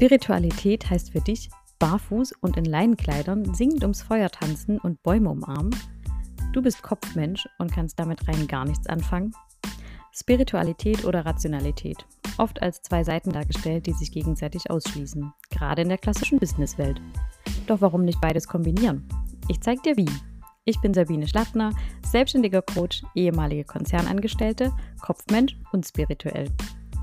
Spiritualität heißt für dich barfuß und in Leinenkleidern singend ums Feuer tanzen und Bäume umarmen? Du bist Kopfmensch und kannst damit rein gar nichts anfangen? Spiritualität oder Rationalität, oft als zwei Seiten dargestellt, die sich gegenseitig ausschließen, gerade in der klassischen Businesswelt. Doch warum nicht beides kombinieren? Ich zeig dir wie. Ich bin Sabine Schlattner, selbstständiger Coach, ehemalige Konzernangestellte, Kopfmensch und spirituell.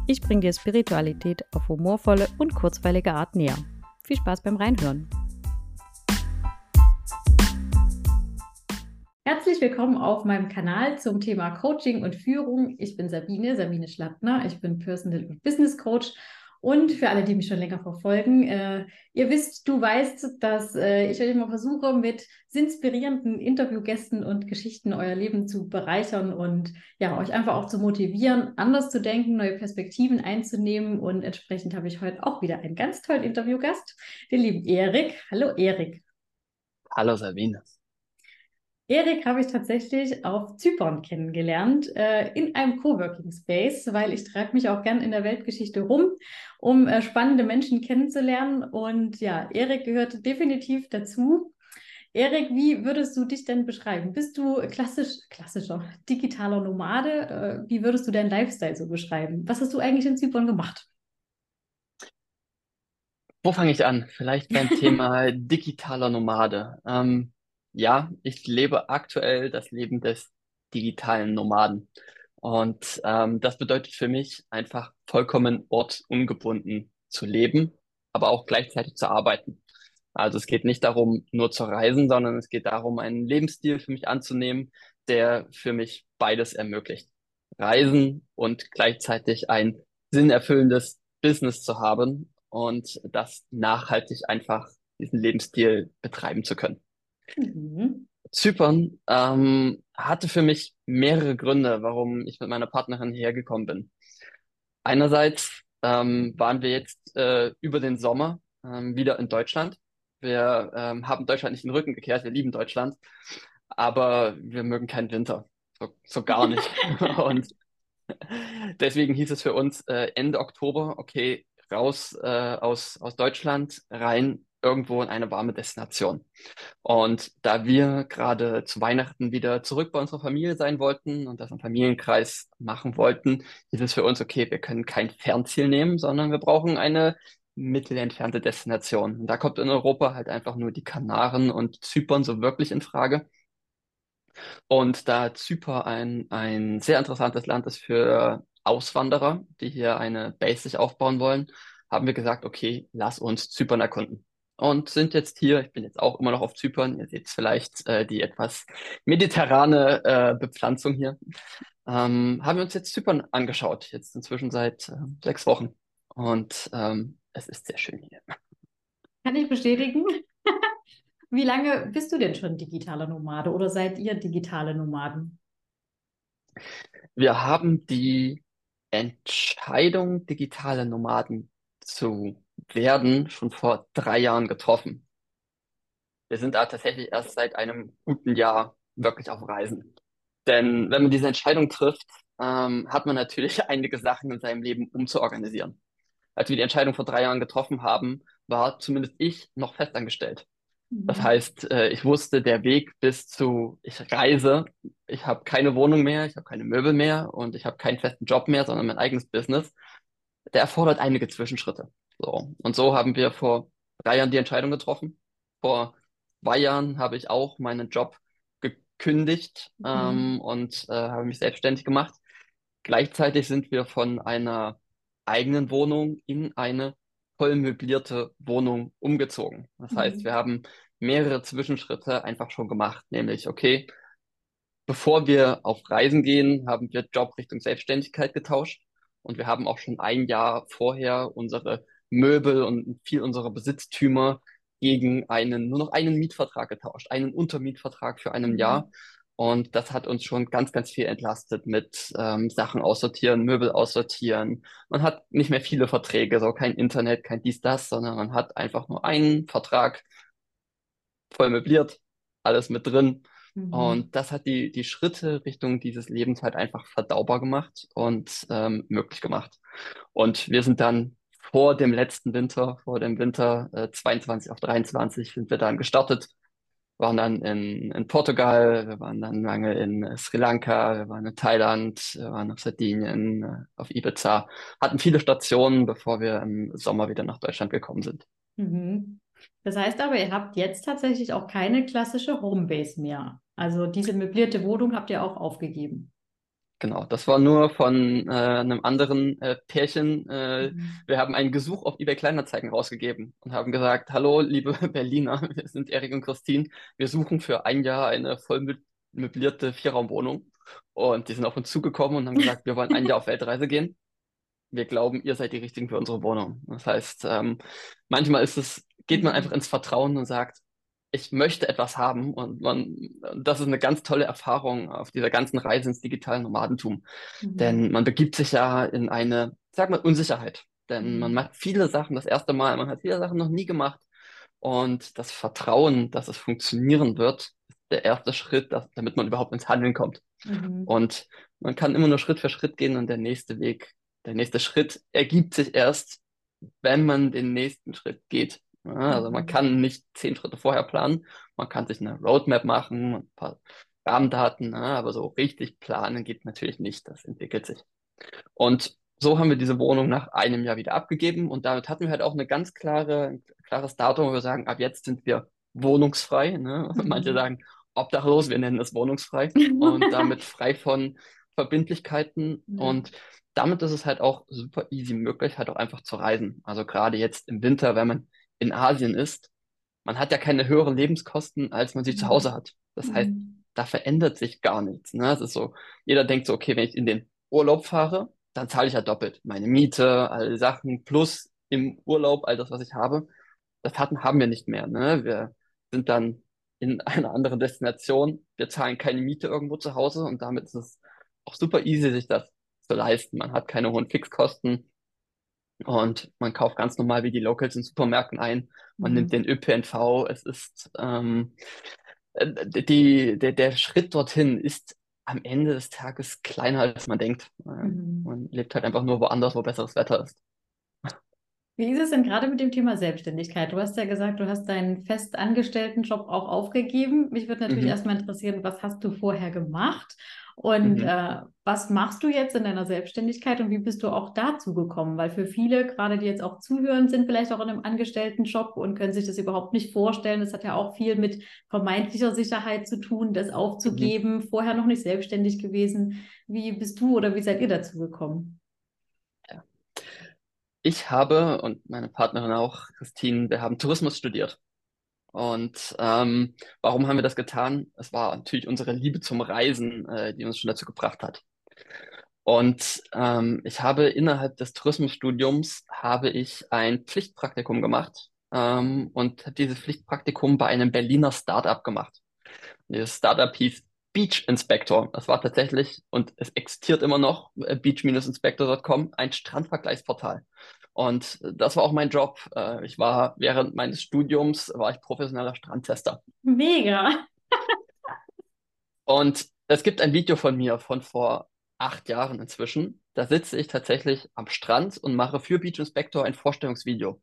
Ich bringe dir Spiritualität auf humorvolle und kurzweilige Art näher. Viel Spaß beim Reinhören. Herzlich willkommen auf meinem Kanal zum Thema Coaching und Führung. Ich bin Sabine Schlattner. Ich bin Personal- und Business Coach. Und für alle, die mich schon länger verfolgen, du weißt, dass ich euch immer versuche, mit inspirierenden Interviewgästen und Geschichten euer Leben zu bereichern und ja, euch einfach auch zu motivieren, anders zu denken, neue Perspektiven einzunehmen. Und entsprechend habe ich heute auch wieder einen ganz tollen Interviewgast, den lieben Erik. Hallo Erik. Hallo Sabine. Erik habe ich tatsächlich auf Zypern kennengelernt, in einem Coworking Space, weil ich treibe mich auch gern in der Weltgeschichte rum, um spannende Menschen kennenzulernen. Und ja, Erik gehört definitiv dazu. Erik, wie würdest du dich denn beschreiben? Bist du klassischer digitaler Nomade? Wie würdest du deinen Lifestyle so beschreiben? Was hast du eigentlich in Zypern gemacht? Wo fange ich an? Vielleicht beim Thema digitaler Nomade. Ja, ich lebe aktuell das Leben des digitalen Nomaden und das bedeutet für mich einfach vollkommen ortsungebunden zu leben, aber auch gleichzeitig zu arbeiten. Also es geht nicht darum, nur zu reisen, sondern es geht darum, einen Lebensstil für mich anzunehmen, der für mich beides ermöglicht. Reisen und gleichzeitig ein sinnerfüllendes Business zu haben und das nachhaltig einfach diesen Lebensstil betreiben zu können. Mhm. Zypern hatte für mich mehrere Gründe, warum ich mit meiner Partnerin hergekommen bin. Einerseits waren wir jetzt über den Sommer wieder in Deutschland. Wir haben Deutschland nicht in den Rücken gekehrt, wir lieben Deutschland, aber wir mögen keinen Winter, so gar nicht. Und deswegen hieß es für uns Ende Oktober, okay, raus aus Deutschland, rein irgendwo in eine warme Destination. Und da wir gerade zu Weihnachten wieder zurück bei unserer Familie sein wollten und das im Familienkreis machen wollten, ist es für uns okay, wir können kein Fernziel nehmen, sondern wir brauchen eine mittelentfernte Destination. Und da kommt in Europa halt einfach nur die Kanaren und Zypern so wirklich in Frage. Und da Zypern ein sehr interessantes Land ist für Auswanderer, die hier eine Base sich aufbauen wollen, haben wir gesagt, okay, lass uns Zypern erkunden. Und sind jetzt hier, ich bin jetzt auch immer noch auf Zypern, ihr seht vielleicht die etwas mediterrane Bepflanzung hier, haben wir uns jetzt Zypern angeschaut, jetzt inzwischen seit 6 Wochen. Und es ist sehr schön hier. Kann ich bestätigen. Wie lange bist du denn schon digitaler Nomade oder seid ihr digitale Nomaden? Wir haben die Entscheidung, digitale Nomaden zu werden, schon vor 3 Jahren getroffen. Wir sind da tatsächlich erst seit einem guten Jahr wirklich auf Reisen. Denn wenn man diese Entscheidung trifft, hat man natürlich einige Sachen in seinem Leben umzuorganisieren. Als wir die Entscheidung vor 3 Jahren getroffen haben, war zumindest ich noch festangestellt. Das heißt, ich wusste, der Weg bis zu, ich reise, ich habe keine Wohnung mehr, ich habe keine Möbel mehr und ich habe keinen festen Job mehr, sondern mein eigenes Business, der erfordert einige Zwischenschritte. So. Und so haben wir vor 3 Jahren die Entscheidung getroffen. Vor 2 Jahren habe ich auch meinen Job gekündigt und habe mich selbstständig gemacht. Gleichzeitig sind wir von einer eigenen Wohnung in eine voll möblierte Wohnung umgezogen. Das heißt, wir haben mehrere Zwischenschritte einfach schon gemacht, nämlich, okay, bevor wir auf Reisen gehen, haben wir Job Richtung Selbstständigkeit getauscht und wir haben auch schon ein Jahr vorher unsere Möbel und viel unserer Besitztümer gegen nur noch einen Mietvertrag getauscht, einen Untermietvertrag für ein Jahr. Und das hat uns schon ganz, ganz viel entlastet mit Sachen aussortieren, Möbel aussortieren. Man hat nicht mehr viele Verträge, so kein Internet, kein dies, das, sondern man hat einfach nur einen Vertrag, voll möbliert, alles mit drin. Und das hat die Schritte Richtung dieses Lebens halt einfach verdaubar gemacht und möglich gemacht. Und wir sind dann vor dem letzten Winter, vor dem Winter 22 auf 23 sind wir dann gestartet. Wir waren dann in Portugal, wir waren dann lange in Sri Lanka, wir waren in Thailand, wir waren auf Sardinien, auf Ibiza, hatten viele Stationen, bevor wir im Sommer wieder nach Deutschland gekommen sind. Mhm. Das heißt aber, ihr habt jetzt tatsächlich auch keine klassische Homebase mehr. Also diese möblierte Wohnung habt ihr auch aufgegeben. Genau, das war nur von einem anderen Pärchen. Wir haben einen Gesuch auf eBay Kleinanzeigen rausgegeben und haben gesagt, hallo, liebe Berliner, wir sind Erik und Christine. Wir suchen für ein Jahr eine voll möblierte Vierraumwohnung. Und die sind auf uns zugekommen und haben gesagt, wir wollen ein Jahr auf Weltreise gehen. Wir glauben, ihr seid die Richtigen für unsere Wohnung. Das heißt, manchmal geht man einfach ins Vertrauen und sagt, ich möchte etwas haben, und das ist eine ganz tolle Erfahrung auf dieser ganzen Reise ins digitale Nomadentum. Mhm. Denn man begibt sich ja in eine, sag mal, Unsicherheit. Denn man macht viele Sachen das erste Mal, man hat viele Sachen noch nie gemacht. Und das Vertrauen, dass es funktionieren wird, ist der erste Schritt, damit man überhaupt ins Handeln kommt. Mhm. Und man kann immer nur Schritt für Schritt gehen, und der nächste Schritt ergibt sich erst, wenn man den nächsten Schritt geht. Also man kann nicht 10 Schritte vorher planen, man kann sich eine Roadmap machen, ein paar Rahmendaten, aber so richtig planen geht natürlich nicht, das entwickelt sich. Und so haben wir diese Wohnung nach einem Jahr wieder abgegeben, und damit hatten wir halt auch eine ganz klares Datum, wo wir sagen, ab jetzt sind wir wohnungsfrei. Ne? Manche sagen obdachlos, wir nennen es wohnungsfrei und damit frei von Verbindlichkeiten, und damit ist es halt auch super easy möglich, halt auch einfach zu reisen. Also gerade jetzt im Winter, wenn man in Asien ist, man hat ja keine höheren Lebenskosten, als man sie zu Hause hat. Das heißt, da verändert sich gar nichts. Ne? Das ist so, jeder denkt so, okay, wenn ich in den Urlaub fahre, dann zahle ich ja doppelt. Meine Miete, alle Sachen, plus im Urlaub, all das, was ich habe, das haben wir nicht mehr. Ne? Wir sind dann in einer anderen Destination, wir zahlen keine Miete irgendwo zu Hause, und damit ist es auch super easy, sich das zu leisten. Man hat keine hohen Fixkosten, und man kauft ganz normal wie die Locals in Supermärkten ein, man nimmt den ÖPNV, es ist, der Schritt dorthin ist am Ende des Tages kleiner, als man denkt. Man lebt halt einfach nur woanders, wo besseres Wetter ist. Wie ist es denn gerade mit dem Thema Selbstständigkeit? Du hast ja gesagt, du hast deinen fest angestellten Job auch aufgegeben. Mich würde natürlich erstmal interessieren, was hast du vorher gemacht? Und was machst du jetzt in deiner Selbstständigkeit, und wie bist du auch dazu gekommen? Weil für viele, gerade die jetzt auch zuhören, sind vielleicht auch in einem Angestelltenjob und können sich das überhaupt nicht vorstellen. Das hat ja auch viel mit vermeintlicher Sicherheit zu tun, das aufzugeben, vorher noch nicht selbstständig gewesen. Wie bist du oder wie seid ihr dazu gekommen? Ja. Ich habe und meine Partnerin auch, Christine, wir haben Tourismus studiert. Und warum haben wir das getan? Es war natürlich unsere Liebe zum Reisen, die uns schon dazu gebracht hat. Und ich habe innerhalb des Tourismusstudiums ein Pflichtpraktikum gemacht, und habe dieses Pflichtpraktikum bei einem Berliner Startup gemacht. Und dieses Startup hieß Beach Inspector. Das war tatsächlich, und es existiert immer noch, beach-inspector.com, ein Strandvergleichsportal. Und das war auch mein Job. Ich war während meines Studiums professioneller Strandtester. Mega! Und es gibt ein Video von mir von vor 8 Jahren inzwischen. Da sitze ich tatsächlich am Strand und mache für Beach Inspector ein Vorstellungsvideo.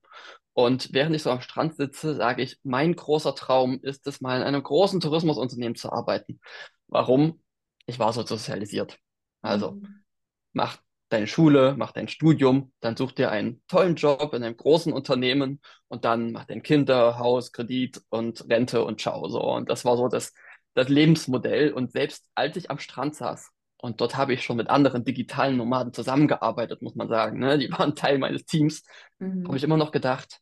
Und während ich so am Strand sitze, sage ich, mein großer Traum ist es, mal in einem großen Tourismusunternehmen zu arbeiten. Warum? Ich war so sozialisiert. Also, macht deine Schule, mach dein Studium, dann such dir einen tollen Job in einem großen Unternehmen, und dann mach dein Kinder, Haus, Kredit und Rente und ciao. So. Und das war so das Lebensmodell. Und selbst als ich am Strand saß, und dort habe ich schon mit anderen digitalen Nomaden zusammengearbeitet, muss man sagen, ne? Die waren Teil meines Teams, habe ich immer noch gedacht,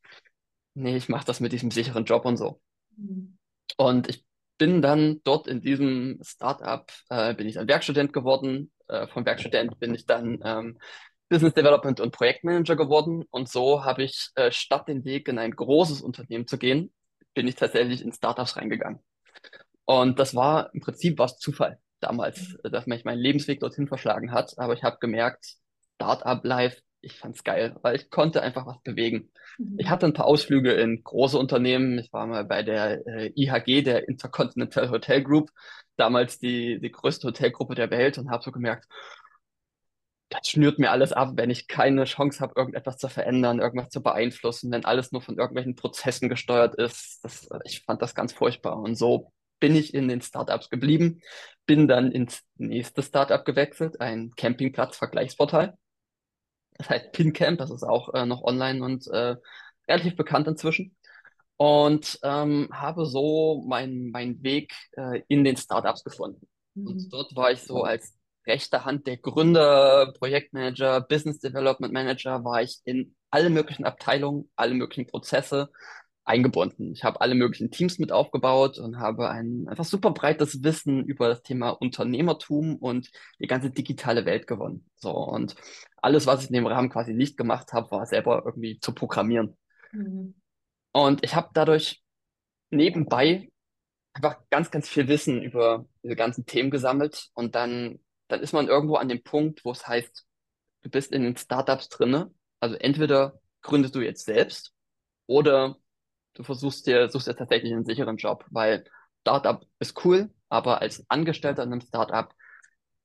nee, ich mache das mit diesem sicheren Job und so. Und ich bin dann dort in diesem Startup, bin ich ein Werkstudent geworden. Vom Werkstudent bin ich dann Business Development und Projektmanager geworden, und so habe ich, statt den Weg in ein großes Unternehmen zu gehen, bin ich tatsächlich in Startups reingegangen. Und das war im Prinzip Zufall damals, dass mich mein Lebensweg dorthin verschlagen hat, aber ich habe gemerkt, Startup-Life, ich fand's geil, weil ich konnte einfach was bewegen. Ich hatte ein paar Ausflüge in große Unternehmen. Ich war mal bei der IHG, der Intercontinental Hotel Group, damals die größte Hotelgruppe der Welt, und habe so gemerkt, das schnürt mir alles ab, wenn ich keine Chance habe, irgendetwas zu verändern, irgendwas zu beeinflussen, wenn alles nur von irgendwelchen Prozessen gesteuert ist. Ich fand das ganz furchtbar. Und so bin ich in den Startups geblieben, bin dann ins nächste Startup gewechselt, ein Campingplatz-Vergleichsportal. Das heißt PinCamp, das ist auch noch online und relativ bekannt inzwischen. Und habe so meinen Weg in den Startups gefunden. Und dort war ich so als rechte Hand der Gründer, Projektmanager, Business Development Manager, war ich in alle möglichen Abteilungen, alle möglichen Prozesse eingebunden. Ich habe alle möglichen Teams mit aufgebaut und habe ein einfach super breites Wissen über das Thema Unternehmertum und die ganze digitale Welt gewonnen. So, und alles, was ich in dem Rahmen quasi nicht gemacht habe, war selber irgendwie zu programmieren. Mhm. Und ich habe dadurch nebenbei einfach ganz, ganz viel Wissen über diese ganzen Themen gesammelt. Und dann ist man irgendwo an dem Punkt, wo es heißt, du bist in den Startups drinne. Also entweder gründest du jetzt selbst oder du suchst dir tatsächlich einen sicheren Job, weil Startup ist cool, aber als Angestellter in einem Startup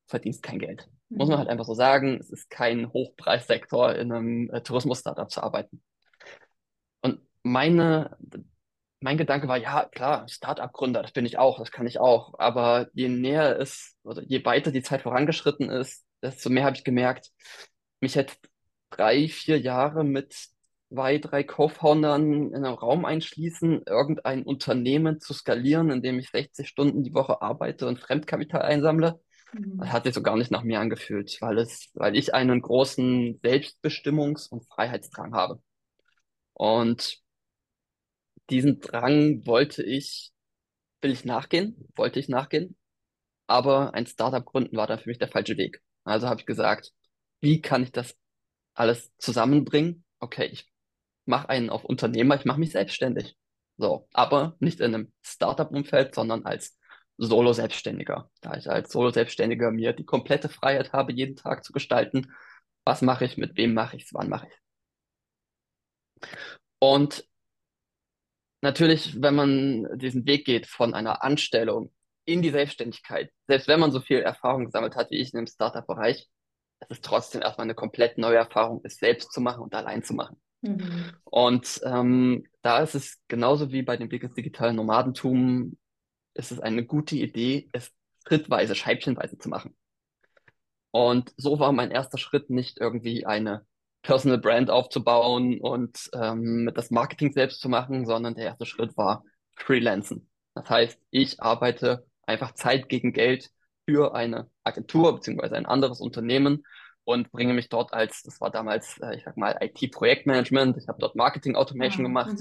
verdienst kein Geld. Mhm. Muss man halt einfach so sagen, es ist kein Hochpreissektor, in einem Tourismus-Startup zu arbeiten. Und mein Gedanke war, ja klar, Startup-Gründer, das bin ich auch, das kann ich auch. Aber je näher es, oder je weiter die Zeit vorangeschritten ist, desto mehr habe ich gemerkt, mich hätte 3-4 Jahre mit 2-3 Co-Foundern in einem Raum einschließen, irgendein Unternehmen zu skalieren, in dem ich 60 Stunden die Woche arbeite und Fremdkapital einsammle. Mhm. Das hat sich so gar nicht nach mir angefühlt, weil ich einen großen Selbstbestimmungs- und Freiheitsdrang habe. Und diesen Drang wollte ich nachgehen, aber ein Startup gründen war dann für mich der falsche Weg. Also habe ich gesagt, wie kann ich das alles zusammenbringen? Okay, ich mache einen auf Unternehmer, ich mache mich selbstständig. So, aber nicht in einem Startup-Umfeld, sondern als Solo-Selbstständiger. Da ich als Solo-Selbstständiger mir die komplette Freiheit habe, jeden Tag zu gestalten, was mache ich, mit wem mache ich es, wann mache ich es. Und natürlich, wenn man diesen Weg geht von einer Anstellung in die Selbstständigkeit, selbst wenn man so viel Erfahrung gesammelt hat wie ich in dem Startup-Bereich, es ist trotzdem erstmal eine komplett neue Erfahrung, es selbst zu machen und allein zu machen. Mhm. Und da ist es genauso wie bei dem Weg ins digitale Nomadentum, ist es eine gute Idee, es schrittweise, scheibchenweise zu machen. Und so war mein erster Schritt nicht irgendwie eine Personal Brand aufzubauen und das Marketing selbst zu machen, sondern der erste Schritt war Freelancen. Das heißt, ich arbeite einfach Zeit gegen Geld für eine Agentur bzw. ein anderes Unternehmen und bringe mich dort als, das war damals, ich sag mal, IT-Projektmanagement, ich habe dort Marketing-Automation gemacht,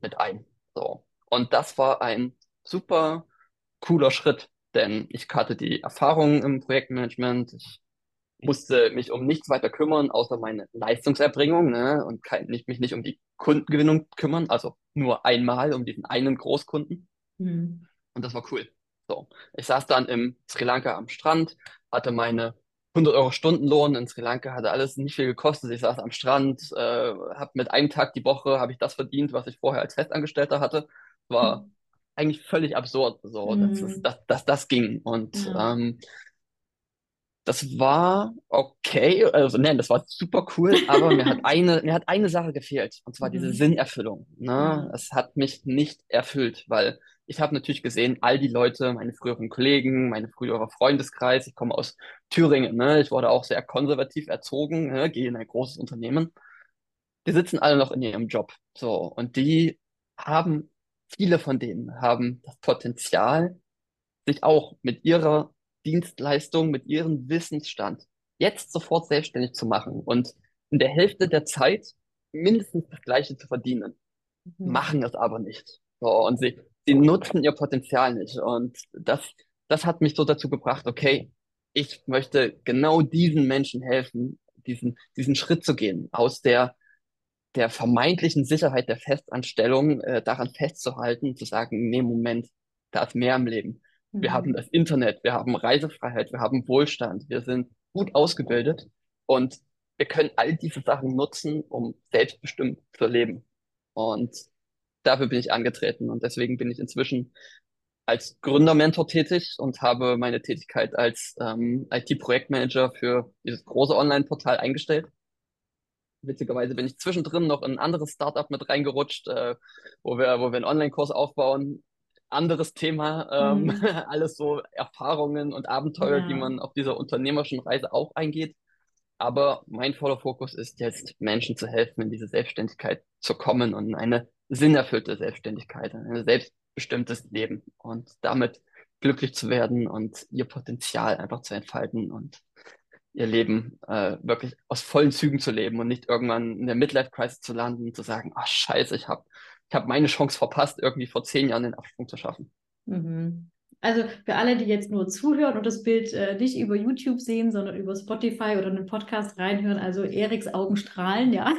mit ein. So. Und das war ein super cooler Schritt, denn ich hatte die Erfahrung im Projektmanagement, ich musste mich um nichts weiter kümmern, außer meine Leistungserbringung, ne, und mich nicht um die Kundengewinnung kümmern, also nur einmal um diesen einen Großkunden. Mhm. Und das war cool. So, ich saß dann in Sri Lanka am Strand, hatte meine 100 € Stundenlohn in Sri Lanka, hatte alles nicht viel gekostet. Ich saß am Strand, habe mit einem Tag die Woche, habe ich das verdient, was ich vorher als Festangestellter hatte. War eigentlich völlig absurd, so, dass das ging. Und das war okay, also nein, das war super cool, aber mir hat eine Sache gefehlt, und zwar diese Sinnerfüllung. Ne? Es hat mich nicht erfüllt, weil ich habe natürlich gesehen, all die Leute, meine früheren Kollegen, mein früherer Freundeskreis, ich komme aus Thüringen, ne? Ich wurde auch sehr konservativ erzogen, ne? Gehe in ein großes Unternehmen. Die sitzen alle noch in ihrem Job. So, und viele von denen haben das Potenzial, sich auch mit ihrer Dienstleistung, mit ihrem Wissensstand jetzt sofort selbstständig zu machen und in der Hälfte der Zeit mindestens das Gleiche zu verdienen. Mhm. Machen das aber nicht. So, und sie nutzen ihr Potenzial nicht. Und das hat mich so dazu gebracht, okay, ich möchte genau diesen Menschen helfen, diesen Schritt zu gehen, aus der vermeintlichen Sicherheit der Festanstellung daran festzuhalten, zu sagen, nee, Moment, da ist mehr im Leben. Mhm. Wir haben das Internet, wir haben Reisefreiheit, wir haben Wohlstand, wir sind gut ausgebildet und wir können all diese Sachen nutzen, um selbstbestimmt zu leben. Und dafür bin ich angetreten und deswegen bin ich inzwischen als Gründermentor tätig und habe meine Tätigkeit als IT-Projektmanager für dieses große Online-Portal eingestellt. Witzigerweise bin ich zwischendrin noch in ein anderes Startup mit reingerutscht, wo wir einen Online-Kurs aufbauen. Anderes Thema, alles so Erfahrungen und Abenteuer, die man auf dieser unternehmerischen Reise auch eingeht. Aber mein voller Fokus ist jetzt, Menschen zu helfen, in diese Selbstständigkeit zu kommen und in eine sinnerfüllte Selbstständigkeit, ein selbstbestimmtes Leben und damit glücklich zu werden und ihr Potenzial einfach zu entfalten und ihr Leben wirklich aus vollen Zügen zu leben und nicht irgendwann in der Midlife-Crisis zu landen und zu sagen, ach scheiße, ich habe meine Chance verpasst, irgendwie vor 10 Jahren den Absprung zu schaffen. Mhm. Also für alle, die jetzt nur zuhören und das Bild nicht über YouTube sehen, sondern über Spotify oder einen Podcast reinhören, also Eriks Augen strahlen, ja.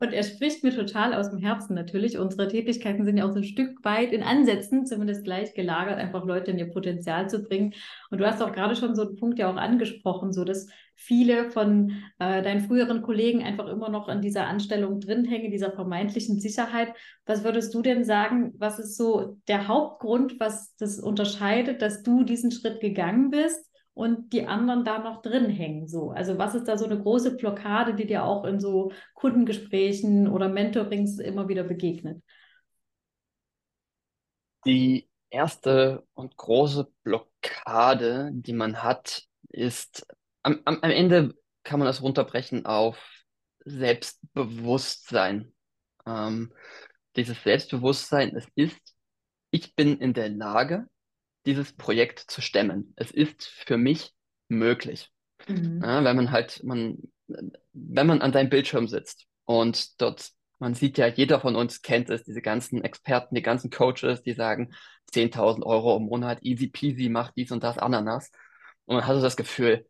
Und er spricht mir total aus dem Herzen natürlich. Unsere Tätigkeiten sind ja auch so ein Stück weit in Ansätzen, zumindest gleich gelagert, einfach Leute in ihr Potenzial zu bringen. Und du hast auch gerade schon so einen Punkt ja auch angesprochen, so dass viele von deinen früheren Kollegen einfach immer noch in dieser Anstellung drin hängen, dieser vermeintlichen Sicherheit. Was würdest du denn sagen, was ist so der Hauptgrund, was das unterscheidet, dass du diesen Schritt gegangen bist und die anderen da noch drin hängen? So? Also was ist da so eine große Blockade, die dir auch in so Kundengesprächen oder Mentorings immer wieder begegnet? Die erste und große Blockade, die man hat, ist, am Ende kann man das runterbrechen auf Selbstbewusstsein. Dieses Selbstbewusstsein, ich bin in der Lage, dieses Projekt zu stemmen. Es ist für mich möglich. Mhm. Ja, wenn man an seinem Bildschirm sitzt und dort, man sieht ja, jeder von uns kennt es, diese ganzen Experten, die ganzen Coaches, die sagen, 10.000 Euro im Monat, easy peasy, mach dies und das, Ananas. Und man hat so das Gefühl,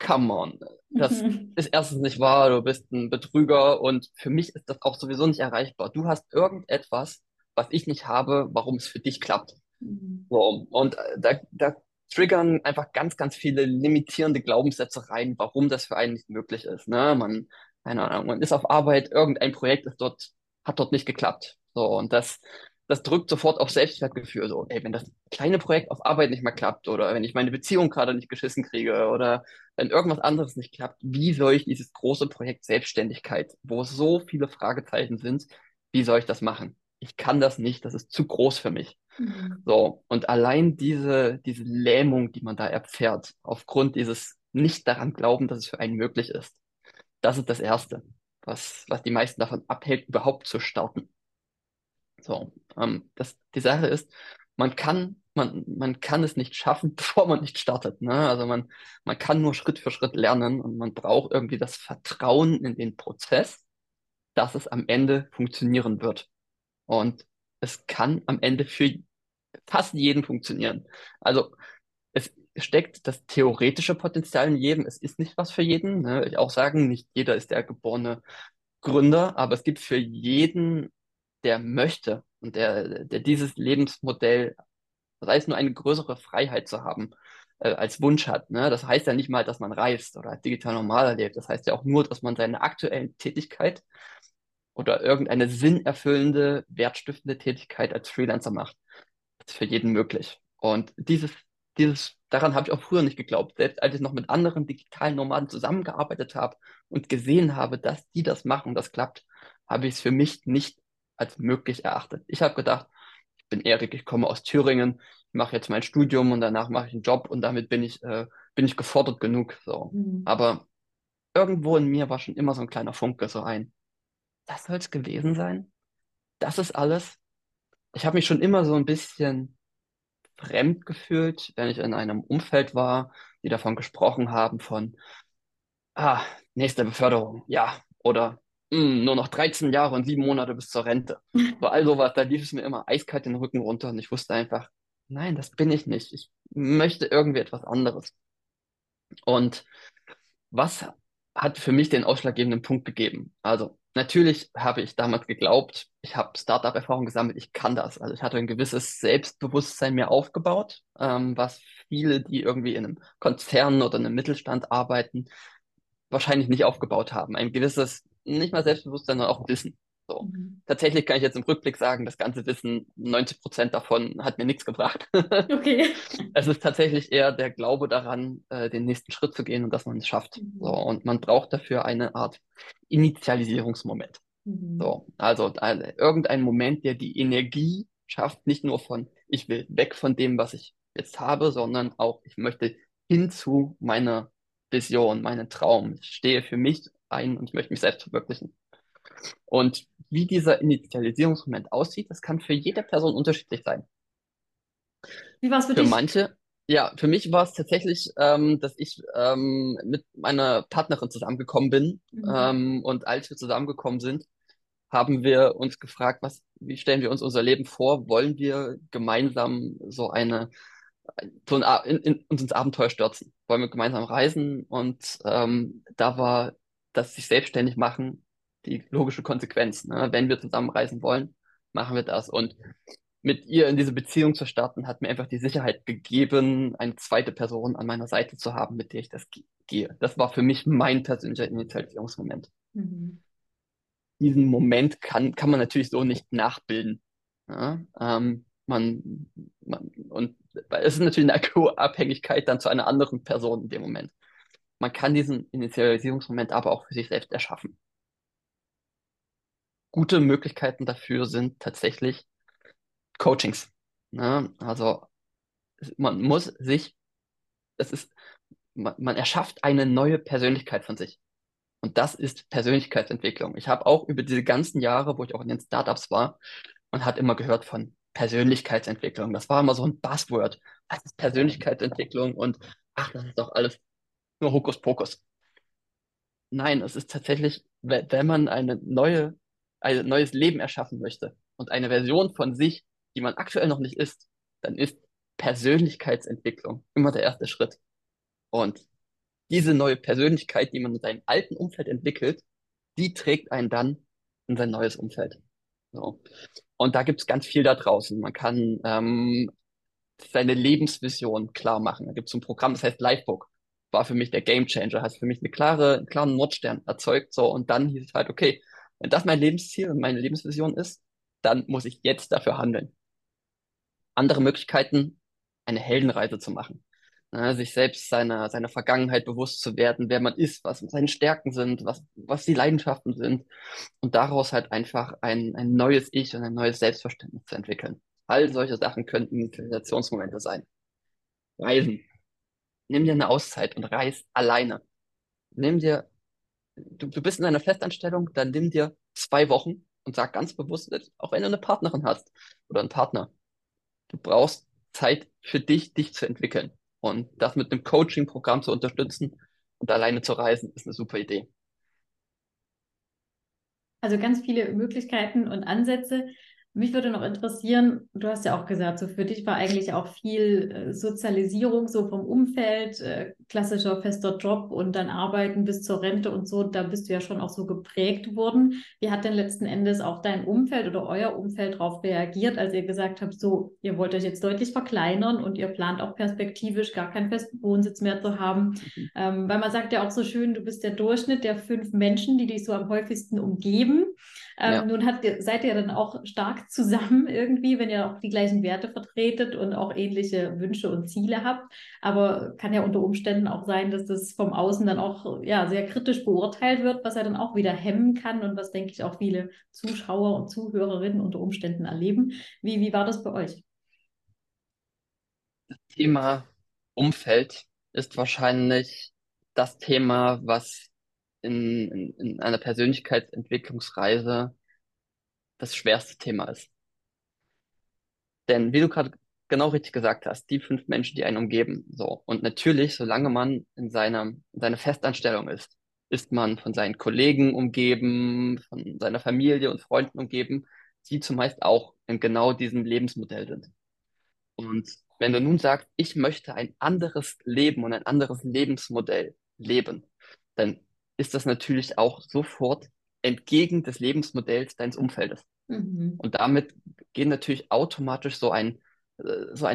come on, das ist erstens nicht wahr, du bist ein Betrüger und für mich ist das auch sowieso nicht erreichbar. Du hast irgendetwas, was ich nicht habe, warum es für dich klappt. Mhm. So, und da triggern einfach ganz, ganz viele limitierende Glaubenssätze rein, warum das für einen nicht möglich ist. Ne? Keine Ahnung, man ist auf Arbeit, irgendein Projekt hat dort nicht geklappt. So, und das drückt sofort auf Selbstwertgefühl. So, ey, wenn das kleine Projekt auf Arbeit nicht mehr klappt oder wenn ich meine Beziehung gerade nicht geschissen kriege oder wenn irgendwas anderes nicht klappt, wie soll ich dieses große Projekt Selbstständigkeit, wo so viele Fragezeichen sind, wie soll ich das machen? Ich kann das nicht, das ist zu groß für mich. Mhm. So, und allein diese Lähmung, die man da erfährt, aufgrund dieses nicht daran glauben, dass es für einen möglich ist, das ist das Erste, was die meisten davon abhält, überhaupt zu starten. So, die Sache ist, man kann es nicht schaffen, bevor man nicht startet. Ne? Also man kann nur Schritt für Schritt lernen und man braucht irgendwie das Vertrauen in den Prozess, dass es am Ende funktionieren wird. Und es kann am Ende für fast jeden funktionieren. Also es steckt das theoretische Potenzial in jedem. Es ist nicht was für jeden. Ne? Ich auch sagen, nicht jeder ist der geborene Gründer, aber es gibt für jeden, der möchte und der dieses Lebensmodell, sei es nur eine größere Freiheit zu haben, als Wunsch hat. Ne? Das heißt ja nicht mal, dass man reist oder digital normal lebt. Das heißt ja auch nur, dass man seine aktuelle Tätigkeit oder irgendeine sinnerfüllende, wertstiftende Tätigkeit als Freelancer macht. Das ist für jeden möglich. Und daran habe ich auch früher nicht geglaubt. Selbst als ich noch mit anderen digitalen Nomaden zusammengearbeitet habe und gesehen habe, dass die das machen und das klappt, habe ich es für mich nicht als möglich erachtet. Ich habe gedacht, ich bin Erik, ich komme aus Thüringen, ich mache jetzt mein Studium und danach mache ich einen Job und damit bin ich gefordert genug. So. Mhm. Aber irgendwo in mir war schon immer so ein kleiner Funke, so ein, das soll es gewesen sein? Das ist alles? Ich habe mich schon immer so ein bisschen fremd gefühlt, wenn ich in einem Umfeld war, die davon gesprochen haben von, nächste Beförderung, ja, oder nur noch 13 Jahre und 7 Monate bis zur Rente. Bei all sowas, da lief es mir immer eiskalt den Rücken runter und ich wusste einfach, nein, das bin ich nicht. Ich möchte irgendwie etwas anderes. Und was hat für mich den ausschlaggebenden Punkt gegeben? Also natürlich habe ich damals geglaubt, ich habe Startup-Erfahrung gesammelt, ich kann das. Also ich hatte ein gewisses Selbstbewusstsein mir aufgebaut, was viele, die irgendwie in einem Konzern oder in einem Mittelstand arbeiten, wahrscheinlich nicht aufgebaut haben. Ein gewisses, nicht mal Selbstbewusstsein, sondern auch Wissen. So. Mhm. Tatsächlich kann ich jetzt im Rückblick sagen, das ganze Wissen, 90% davon hat mir nichts gebracht. Okay. Es ist tatsächlich eher der Glaube daran, den nächsten Schritt zu gehen und dass man es schafft. Mhm. So, und man braucht dafür eine Art Initialisierungsmoment. Mhm. So, also irgendein Moment, der die Energie schafft, nicht nur von, ich will weg von dem, was ich jetzt habe, sondern auch, ich möchte hin zu meiner Vision, meinen Traum. Ich stehe für mich ein und ich möchte mich selbst verwirklichen. Und wie dieser Initialisierungsmoment aussieht, das kann für jede Person unterschiedlich sein. Wie war es für dich? Für manche, ja, für mich war es tatsächlich, dass ich mit meiner Partnerin zusammengekommen bin. Mhm. Und als wir zusammengekommen sind, haben wir uns gefragt, wie stellen wir uns unser Leben vor? Wollen wir gemeinsam uns ins Abenteuer stürzen? Wollen wir gemeinsam reisen? Und da war das sich selbstständig machen die logische Konsequenz. Ne? Wenn wir zusammenreisen wollen, machen wir das. Und mit ihr in diese Beziehung zu starten, hat mir einfach die Sicherheit gegeben, eine zweite Person an meiner Seite zu haben, mit der ich das gehe. Das war für mich mein persönlicher Initialisierungsmoment. Mhm. Diesen Moment kann man natürlich so nicht nachbilden. Ne? Und es ist natürlich eine Co-Abhängigkeit dann zu einer anderen Person in dem Moment. Man kann diesen Initialisierungsmoment aber auch für sich selbst erschaffen. Gute Möglichkeiten dafür sind tatsächlich Coachings. Ne? Also man erschafft eine neue Persönlichkeit von sich. Und das ist Persönlichkeitsentwicklung. Ich habe auch über diese ganzen Jahre, wo ich auch in den Startups war, man hat immer gehört von Persönlichkeitsentwicklung. Das war immer so ein Buzzword. Das ist Persönlichkeitsentwicklung und ach, das ist doch alles nur Hokuspokus. Nein, es ist tatsächlich, wenn man ein neues Leben erschaffen möchte und eine Version von sich, die man aktuell noch nicht ist, dann ist Persönlichkeitsentwicklung immer der erste Schritt. Und diese neue Persönlichkeit, die man in seinem alten Umfeld entwickelt, die trägt einen dann in sein neues Umfeld. So. Und da gibt es ganz viel da draußen. Man kann seine Lebensvision klar machen. Da gibt es ein Programm, das heißt Lifebook. War für mich der Gamechanger, hat für mich einen klaren Nordstern erzeugt. So. Und dann hieß es halt, okay, wenn das mein Lebensziel und meine Lebensvision ist, dann muss ich jetzt dafür handeln. Andere Möglichkeiten, eine Heldenreise zu machen. Sich selbst seiner Vergangenheit bewusst zu werden, wer man ist, was seine Stärken sind, was die Leidenschaften sind. Und daraus halt einfach ein neues Ich und ein neues Selbstverständnis zu entwickeln. All solche Sachen könnten Initialisationsmomente sein. Reisen. Nimm dir eine Auszeit und reis alleine. Du bist in einer Festanstellung, dann nimm dir 2 Wochen und sag ganz bewusst, auch wenn du eine Partnerin hast oder einen Partner, du brauchst Zeit für dich, dich zu entwickeln. Und das mit einem Coaching-Programm zu unterstützen und alleine zu reisen, ist eine super Idee. Also ganz viele Möglichkeiten und Ansätze. Mich würde noch interessieren, du hast ja auch gesagt, so für dich war eigentlich auch viel Sozialisierung so vom Umfeld, klassischer fester Job und dann arbeiten bis zur Rente und so, da bist du ja schon auch so geprägt worden. Wie hat denn letzten Endes auch dein Umfeld oder euer Umfeld darauf reagiert, als ihr gesagt habt, so, ihr wollt euch jetzt deutlich verkleinern und ihr plant auch perspektivisch gar keinen festen Wohnsitz mehr zu haben? Mhm. Weil man sagt ja auch so schön, du bist der Durchschnitt der 5 Menschen, die dich so am häufigsten umgeben. Ja. Nun seid ihr dann auch stark zusammen irgendwie, wenn ihr auch die gleichen Werte vertretet und auch ähnliche Wünsche und Ziele habt, aber kann ja unter Umständen auch sein, dass das vom Außen dann auch ja, sehr kritisch beurteilt wird, was er dann auch wieder hemmen kann und was, denke ich, auch viele Zuschauer und Zuhörerinnen unter Umständen erleben. Wie war das bei euch? Das Thema Umfeld ist wahrscheinlich das Thema, was in einer Persönlichkeitsentwicklungsreise das schwerste Thema ist. Denn wie du gerade genau richtig gesagt hast, die 5 Menschen, die einen umgeben, so. Und natürlich, solange man in seiner Festanstellung ist, ist man von seinen Kollegen umgeben, von seiner Familie und Freunden umgeben, die zumeist auch in genau diesem Lebensmodell sind. Und wenn du nun sagst, ich möchte ein anderes Leben und ein anderes Lebensmodell leben, dann ist das natürlich auch sofort entgegen des Lebensmodells deines Umfeldes. Mhm. Und damit geht natürlich automatisch so ein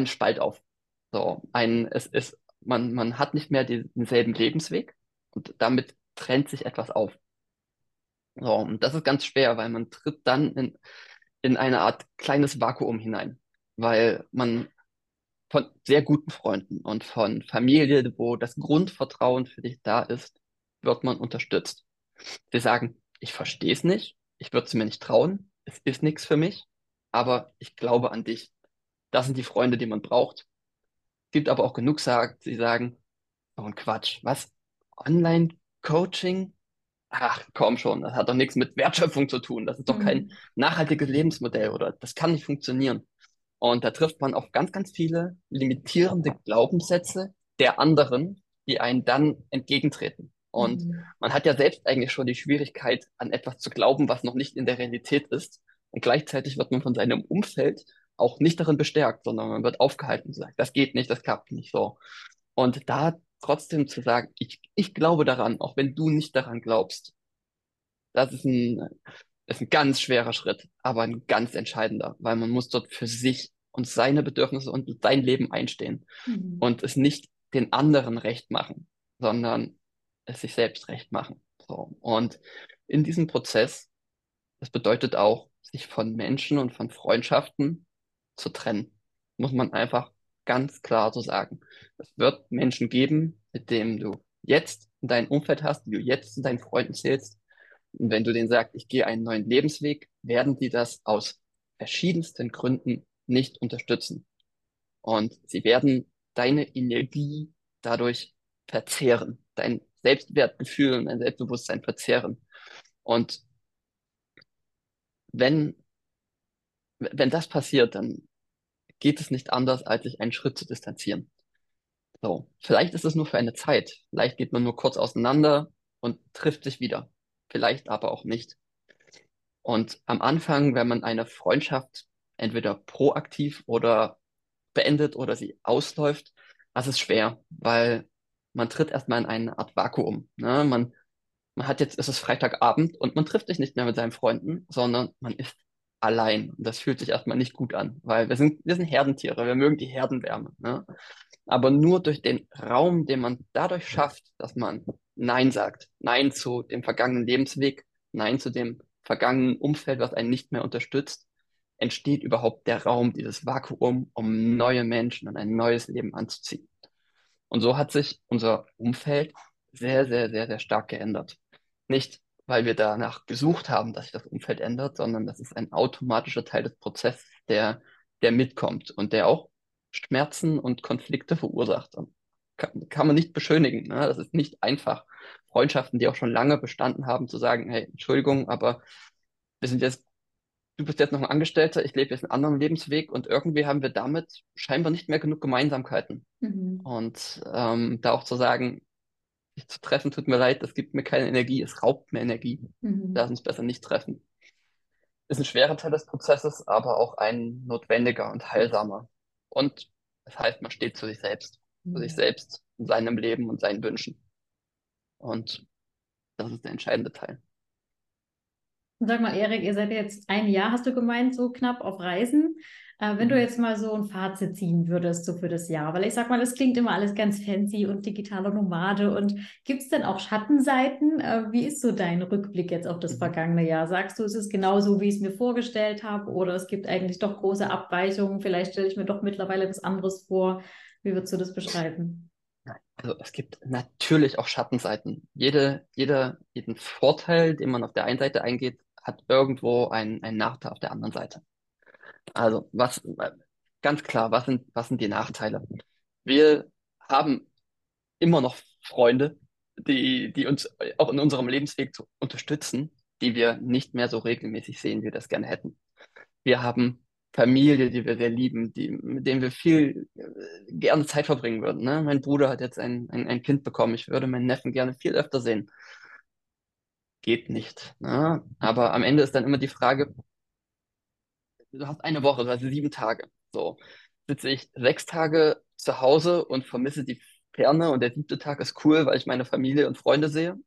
Spalt auf. Man hat nicht mehr denselben Lebensweg und damit trennt sich etwas auf. So, und das ist ganz schwer, weil man tritt dann in eine Art kleines Vakuum hinein, weil man von sehr guten Freunden und von Familie, wo das Grundvertrauen für dich da ist, wird man unterstützt. Sie sagen, ich verstehe es nicht, ich würde es mir nicht trauen, es ist nichts für mich, aber ich glaube an dich. Das sind die Freunde, die man braucht. Es gibt aber auch genug, die sagen, oh ein Quatsch, was? Online-Coaching? Ach, komm schon, das hat doch nichts mit Wertschöpfung zu tun. Das ist doch kein nachhaltiges Lebensmodell oder das kann nicht funktionieren. Und da trifft man auf ganz, ganz viele limitierende Glaubenssätze der anderen, die einen dann entgegentreten. Und man hat ja selbst eigentlich schon die Schwierigkeit, an etwas zu glauben, was noch nicht in der Realität ist. Und gleichzeitig wird man von seinem Umfeld auch nicht darin bestärkt, sondern man wird aufgehalten und sagt, das geht nicht, das klappt nicht so. Und da trotzdem zu sagen, ich glaube daran, auch wenn du nicht daran glaubst, das ist ein ganz schwerer Schritt, aber ein ganz entscheidender, weil man muss dort für sich und seine Bedürfnisse und sein Leben einstehen und es nicht den anderen recht machen, sondern es sich selbst recht machen. So. Und in diesem Prozess, das bedeutet auch, sich von Menschen und von Freundschaften zu trennen, muss man einfach ganz klar so sagen. Es wird Menschen geben, mit denen du jetzt in deinem Umfeld hast, die du jetzt zu deinen Freunden zählst. Und wenn du denen sagst, ich gehe einen neuen Lebensweg, werden die das aus verschiedensten Gründen nicht unterstützen. Und sie werden deine Energie dadurch verzehren, dein Selbstwertgefühl und dein Selbstbewusstsein verzehren. Und wenn das passiert, dann geht es nicht anders, als sich einen Schritt zu distanzieren. So, vielleicht ist es nur für eine Zeit. Vielleicht geht man nur kurz auseinander und trifft sich wieder. Vielleicht aber auch nicht. Und am Anfang, wenn man eine Freundschaft entweder proaktiv oder beendet oder sie ausläuft, das ist schwer, weil man tritt erstmal in eine Art Vakuum. Ne? Man hat jetzt, es ist Freitagabend und man trifft sich nicht mehr mit seinen Freunden, sondern man ist allein. Und das fühlt sich erstmal nicht gut an, weil wir sind Herdentiere, wir mögen die Herdenwärme. Ne? Aber nur durch den Raum, den man dadurch schafft, dass man Nein sagt. Nein zu dem vergangenen Lebensweg, Nein zu dem vergangenen Umfeld, was einen nicht mehr unterstützt, entsteht überhaupt der Raum, dieses Vakuum, um neue Menschen und ein neues Leben anzuziehen. Und so hat sich unser Umfeld sehr, sehr, sehr, sehr stark geändert. Nicht, weil wir danach gesucht haben, dass sich das Umfeld ändert, sondern das ist ein automatischer Teil des Prozesses, der mitkommt und der auch Schmerzen und Konflikte verursacht. Und kann man nicht beschönigen. Ne? Das ist nicht einfach, Freundschaften, die auch schon lange bestanden haben, zu sagen, hey, Entschuldigung, aber du bist jetzt noch ein Angestellter, ich lebe jetzt einen anderen Lebensweg und irgendwie haben wir damit scheinbar nicht mehr genug Gemeinsamkeiten. Und da auch zu sagen, sich zu treffen, tut mir leid, das gibt mir keine Energie, es raubt mir Energie. Lass uns besser nicht treffen. Ist ein schwerer Teil des Prozesses, aber auch ein notwendiger und heilsamer. Und das heißt, man steht zu sich selbst. Für sich selbst, in seinem Leben und seinen Wünschen. Und das ist der entscheidende Teil. Sag mal, Erik, ihr seid jetzt ein Jahr, hast du gemeint, so knapp auf Reisen. Wenn du jetzt mal so ein Fazit ziehen würdest, so für das Jahr, weil ich sag mal, das klingt immer alles ganz fancy und digitale Nomade. Und gibt es denn auch Schattenseiten? Wie ist so dein Rückblick jetzt auf das vergangene Jahr? Sagst du, es ist genauso, wie ich es mir vorgestellt habe? Oder es gibt eigentlich doch große Abweichungen? Vielleicht stelle ich mir doch mittlerweile was anderes vor. Wie würdest du das beschreiben? Also es gibt natürlich auch Schattenseiten. Jeden Vorteil, den man auf der einen Seite eingeht, hat irgendwo einen Nachteil auf der anderen Seite. Also was sind die Nachteile? Wir haben immer noch Freunde, die uns auch in unserem Lebensweg unterstützen, die wir nicht mehr so regelmäßig sehen, wie wir das gerne hätten. Wir haben Familie, die wir sehr lieben, mit denen wir viel gerne Zeit verbringen würden. Ne? Mein Bruder hat jetzt ein Kind bekommen. Ich würde meinen Neffen gerne viel öfter sehen. Geht nicht. Ne? Aber am Ende ist dann immer die Frage, du hast eine Woche, also 7 Tage. So sitze ich 6 Tage zu Hause und vermisse die Ferne und der 7. Tag ist cool, weil ich meine Familie und Freunde sehe.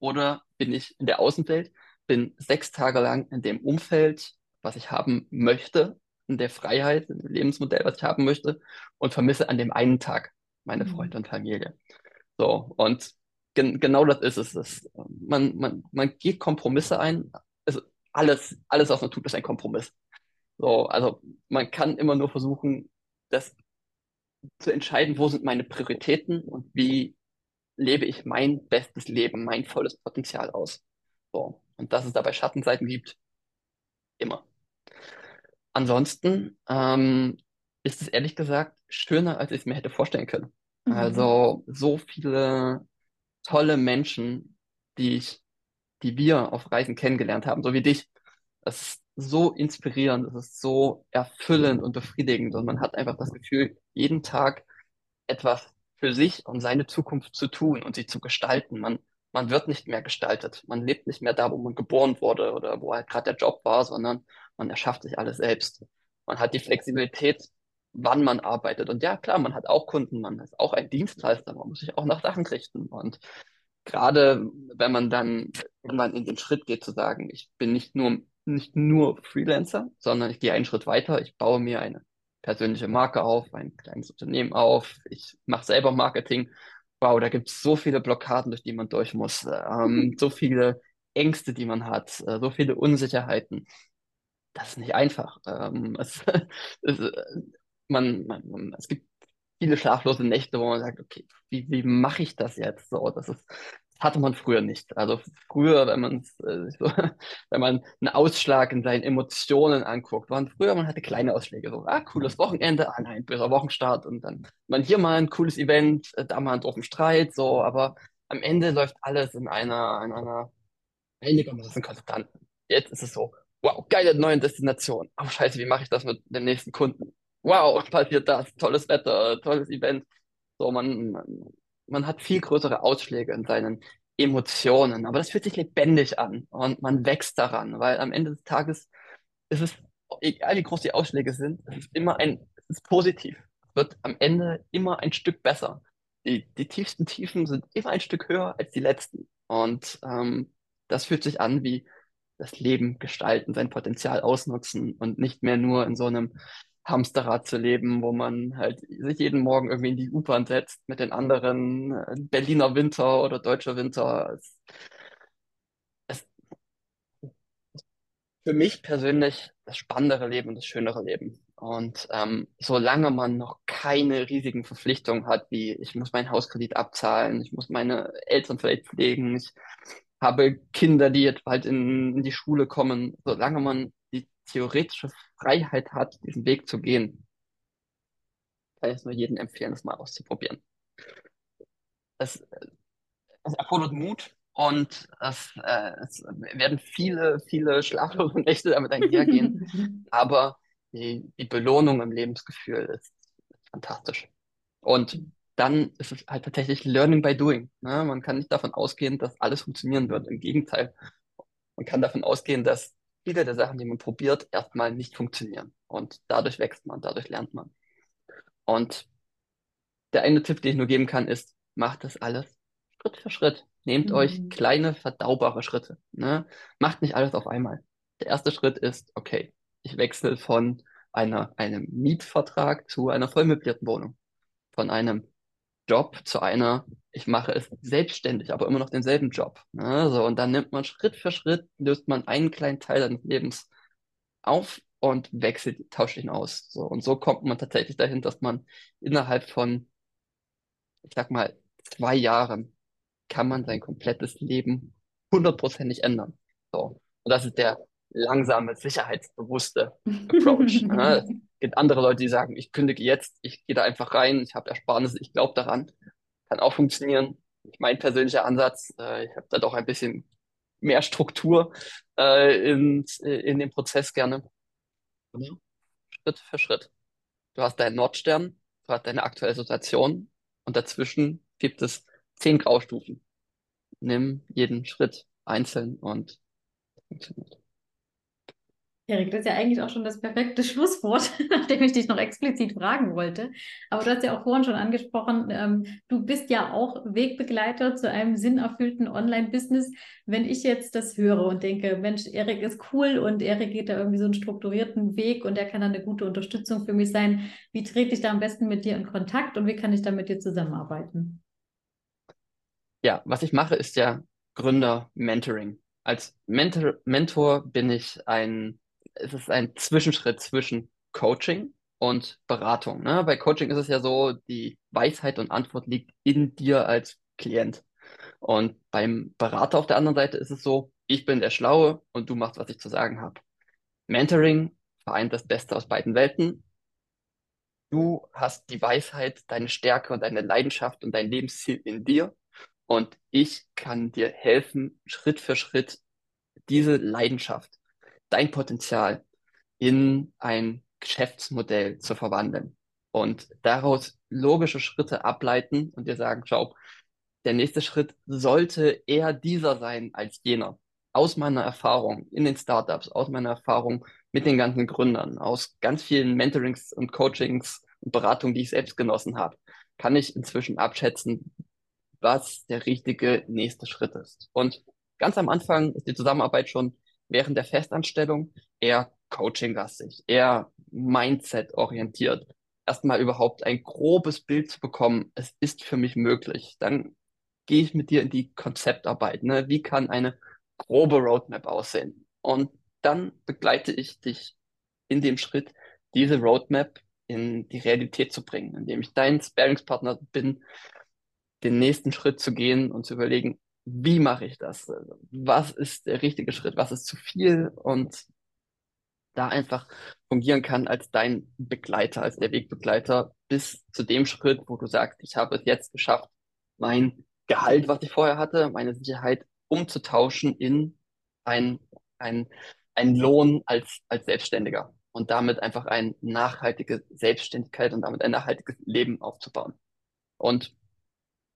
Oder bin ich in der Außenwelt, bin 6 Tage lang in dem Umfeld, was ich haben möchte, in der Freiheit, in dem Lebensmodell, was ich haben möchte, und vermisse an dem einen Tag meine Freunde und Familie. So, und genau das ist es. Man geht Kompromisse ein. Also alles, was man tut, ist ein Kompromiss. So, also man kann immer nur versuchen, das zu entscheiden, wo sind meine Prioritäten und wie lebe ich mein bestes Leben, mein volles Potenzial aus. So, und dass es dabei Schattenseiten gibt, immer. Ansonsten ist es ehrlich gesagt schöner, als ich es mir hätte vorstellen können. Mhm. Also so viele tolle Menschen, die wir auf Reisen kennengelernt haben, so wie dich. Das ist so inspirierend, das ist so erfüllend und befriedigend und man hat einfach das Gefühl, jeden Tag etwas für sich und seine Zukunft zu tun und sie zu gestalten. Man wird nicht mehr gestaltet, man lebt nicht mehr da, wo man geboren wurde oder wo halt gerade der Job war, sondern man erschafft sich alles selbst. Man hat die Flexibilität, wann man arbeitet. Und ja, klar, man hat auch Kunden, man ist auch ein Dienstleister, man muss sich auch nach Sachen richten. Und gerade wenn man dann irgendwann in den Schritt geht zu sagen, ich bin nicht nur Freelancer, sondern ich gehe einen Schritt weiter, ich baue mir eine persönliche Marke auf, ein kleines Unternehmen auf, ich mache selber Marketing. Wow, da gibt es so viele Blockaden, durch die man durch muss, so viele Ängste, die man hat, so viele Unsicherheiten. Das ist nicht einfach. Es gibt viele schlaflose Nächte, wo man sagt, okay, wie mache ich das jetzt? So, das hatte man früher nicht. Also früher, wenn man einen Ausschlag in seinen Emotionen anguckt, man hatte kleine Ausschläge. So, cooles Wochenende, nein, böser Wochenstart und dann man hier mal ein cooles Event, da mal einen doofen Streit, so, aber am Ende läuft alles in einer einigermaßen Konstanten. Jetzt ist es so, wow, geile neue Destination. Oh scheiße, wie mache ich das mit dem nächsten Kunden? Wow, passiert das, tolles Wetter, tolles Event. So, man hat viel größere Ausschläge in seinen Emotionen, aber das fühlt sich lebendig an und man wächst daran, weil am Ende des Tages ist es, egal wie groß die Ausschläge sind, es ist positiv. Es wird am Ende immer ein Stück besser. Die tiefsten Tiefen sind immer ein Stück höher als die letzten. Und das fühlt sich an wie das Leben gestalten, sein Potenzial ausnutzen und nicht mehr nur in so einem Hamsterrad zu leben, wo man halt sich jeden Morgen irgendwie in die U-Bahn setzt mit den anderen, Berliner Winter oder deutscher Winter. Für mich persönlich das spannendere Leben und das schönere Leben. Und solange man noch keine riesigen Verpflichtungen hat, wie ich muss meinen Hauskredit abzahlen, ich muss meine Eltern vielleicht pflegen, ich habe Kinder, die jetzt bald in die Schule kommen, solange man die theoretische Freiheit hat, diesen Weg zu gehen, kann ich es nur jedem empfehlen, das mal auszuprobieren. Es erfordert Mut und es werden viele, viele schlaflose Nächte damit einhergehen, aber die Belohnung im Lebensgefühl ist fantastisch. Und dann ist es halt tatsächlich Learning by Doing. Ne? Man kann nicht davon ausgehen, dass alles funktionieren wird. Im Gegenteil, man kann davon ausgehen, dass viele der Sachen, die man probiert, erstmal nicht funktionieren. Und dadurch wächst man, dadurch lernt man. Und der eine Tipp, den ich nur geben kann, ist, macht das alles Schritt für Schritt. Nehmt euch kleine, verdaubare Schritte. Ne? Macht nicht alles auf einmal. Der erste Schritt ist, okay, ich wechsle von einem Mietvertrag zu einer vollmöblierten Wohnung. Von einem Job zu ich mache es selbstständig, aber immer noch denselben Job. Also, und dann nimmt man Schritt für Schritt, löst man einen kleinen Teil seines Lebens auf und tauscht ihn aus. So, und so kommt man tatsächlich dahin, dass man innerhalb von, ich sag mal, 2 Jahren kann man sein komplettes Leben 100%ig ändern. So, und das ist der langsame, sicherheitsbewusste Approach. Es gibt andere Leute, die sagen, ich kündige jetzt, ich gehe da einfach rein, ich habe Ersparnisse, ich glaube daran. Kann auch funktionieren. Mein persönlicher Ansatz, ich habe da doch ein bisschen mehr Struktur in den Prozess gerne. Mhm. Schritt für Schritt. Du hast deinen Nordstern, du hast deine aktuelle Situation und dazwischen gibt es 10 Graustufen. Nimm jeden Schritt einzeln und funktioniert. Erik, das ist ja eigentlich auch schon das perfekte Schlusswort, nachdem ich dich noch explizit fragen wollte. Aber du hast ja auch vorhin schon angesprochen, du bist ja auch Wegbegleiter zu einem sinnerfüllten Online-Business. Wenn ich jetzt das höre und denke, Mensch, Erik ist cool und Erik geht da irgendwie so einen strukturierten Weg und der kann dann eine gute Unterstützung für mich sein. Wie trete ich da am besten mit dir in Kontakt und wie kann ich da mit dir zusammenarbeiten? ja, was ich mache, ist ja Gründer-Mentoring. Als Mentor bin ich es ist ein Zwischenschritt zwischen Coaching und Beratung. Ne? Bei Coaching ist es ja so, die Weisheit und Antwort liegt in dir als Klient. Und beim Berater auf der anderen Seite ist es so, ich bin der Schlaue und du machst, was ich zu sagen habe. Mentoring vereint das Beste aus beiden Welten. Du hast die Weisheit, deine Stärke und deine Leidenschaft und dein Lebensziel in dir. Und ich kann dir helfen, Schritt für Schritt diese Leidenschaft, dein Potenzial in ein Geschäftsmodell zu verwandeln und daraus logische Schritte ableiten und dir sagen, schau, der nächste Schritt sollte eher dieser sein als jener. Aus meiner Erfahrung in den Startups, aus meiner Erfahrung mit den ganzen Gründern, aus ganz vielen Mentorings und Coachings und Beratungen, die ich selbst genossen habe, kann ich inzwischen abschätzen, was der richtige nächste Schritt ist. Und ganz am Anfang ist die Zusammenarbeit schon während der Festanstellung eher coachinglastig, eher mindset-orientiert. Erstmal überhaupt ein grobes Bild zu bekommen, es ist für mich möglich. Dann gehe ich mit dir in die Konzeptarbeit. Ne? Wie kann eine grobe Roadmap aussehen? Und dann begleite ich dich in dem Schritt, diese Roadmap in die Realität zu bringen, indem ich dein Sparringspartner bin, den nächsten Schritt zu gehen und zu überlegen, wie mache ich das? Was ist der richtige Schritt? Was ist zu viel? Und da einfach fungieren kann als dein Begleiter, als der Wegbegleiter bis zu dem Schritt, wo du sagst, ich habe es jetzt geschafft, mein Gehalt, was ich vorher hatte, meine Sicherheit umzutauschen in einen Lohn als Selbstständiger und damit einfach eine nachhaltige Selbstständigkeit und damit ein nachhaltiges Leben aufzubauen. Und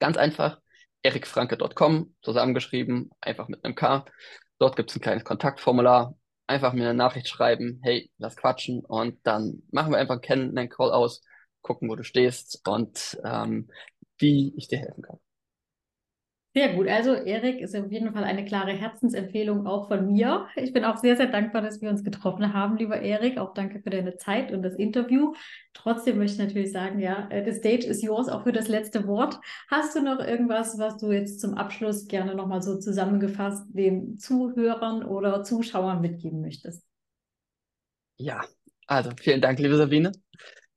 ganz einfach, erikfranke.com, zusammengeschrieben, einfach mit einem K. Dort gibt es ein kleines Kontaktformular. Einfach mir eine Nachricht schreiben, hey, lass quatschen. Und dann machen wir einfach einen Kennenlernen-Call aus, gucken, wo du stehst und wie ich dir helfen kann. Sehr gut. Also Erik ist auf jeden Fall eine klare Herzensempfehlung auch von mir. Ich bin auch sehr, sehr dankbar, dass wir uns getroffen haben, lieber Erik. Auch danke für deine Zeit und das Interview. Trotzdem möchte ich natürlich sagen, ja, the stage is yours, auch für das letzte Wort. Hast du noch irgendwas, was du jetzt zum Abschluss gerne nochmal so zusammengefasst den Zuhörern oder Zuschauern mitgeben möchtest? Ja, also vielen Dank, liebe Sabine.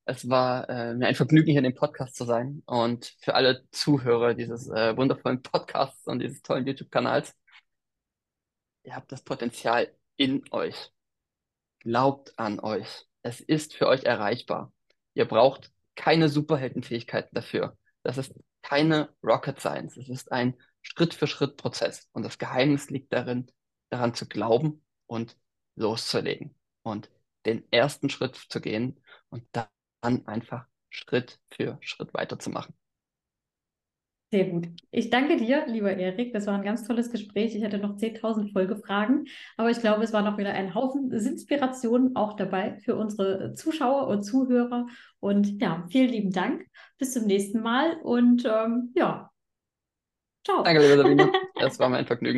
Es war mir ein Vergnügen, hier in dem Podcast zu sein und für alle Zuhörer dieses wundervollen Podcasts und dieses tollen YouTube-Kanals. Ihr habt das Potenzial in euch. Glaubt an euch. Es ist für euch erreichbar. Ihr braucht keine Superheldenfähigkeiten dafür. Das ist keine Rocket Science. Es ist ein Schritt-für-Schritt-Prozess. Und das Geheimnis liegt darin, daran zu glauben und loszulegen. Und den ersten Schritt zu gehen und dann einfach Schritt für Schritt weiterzumachen. Sehr gut. Ich danke dir, lieber Erik. Das war ein ganz tolles Gespräch. Ich hatte noch 10.000 Folgefragen, aber ich glaube, es war noch wieder ein Haufen Inspirationen auch dabei für unsere Zuschauer und Zuhörer. Und ja, vielen lieben Dank. Bis zum nächsten Mal und ja, ciao. Danke, liebe Sabine. Das war mein Vergnügen.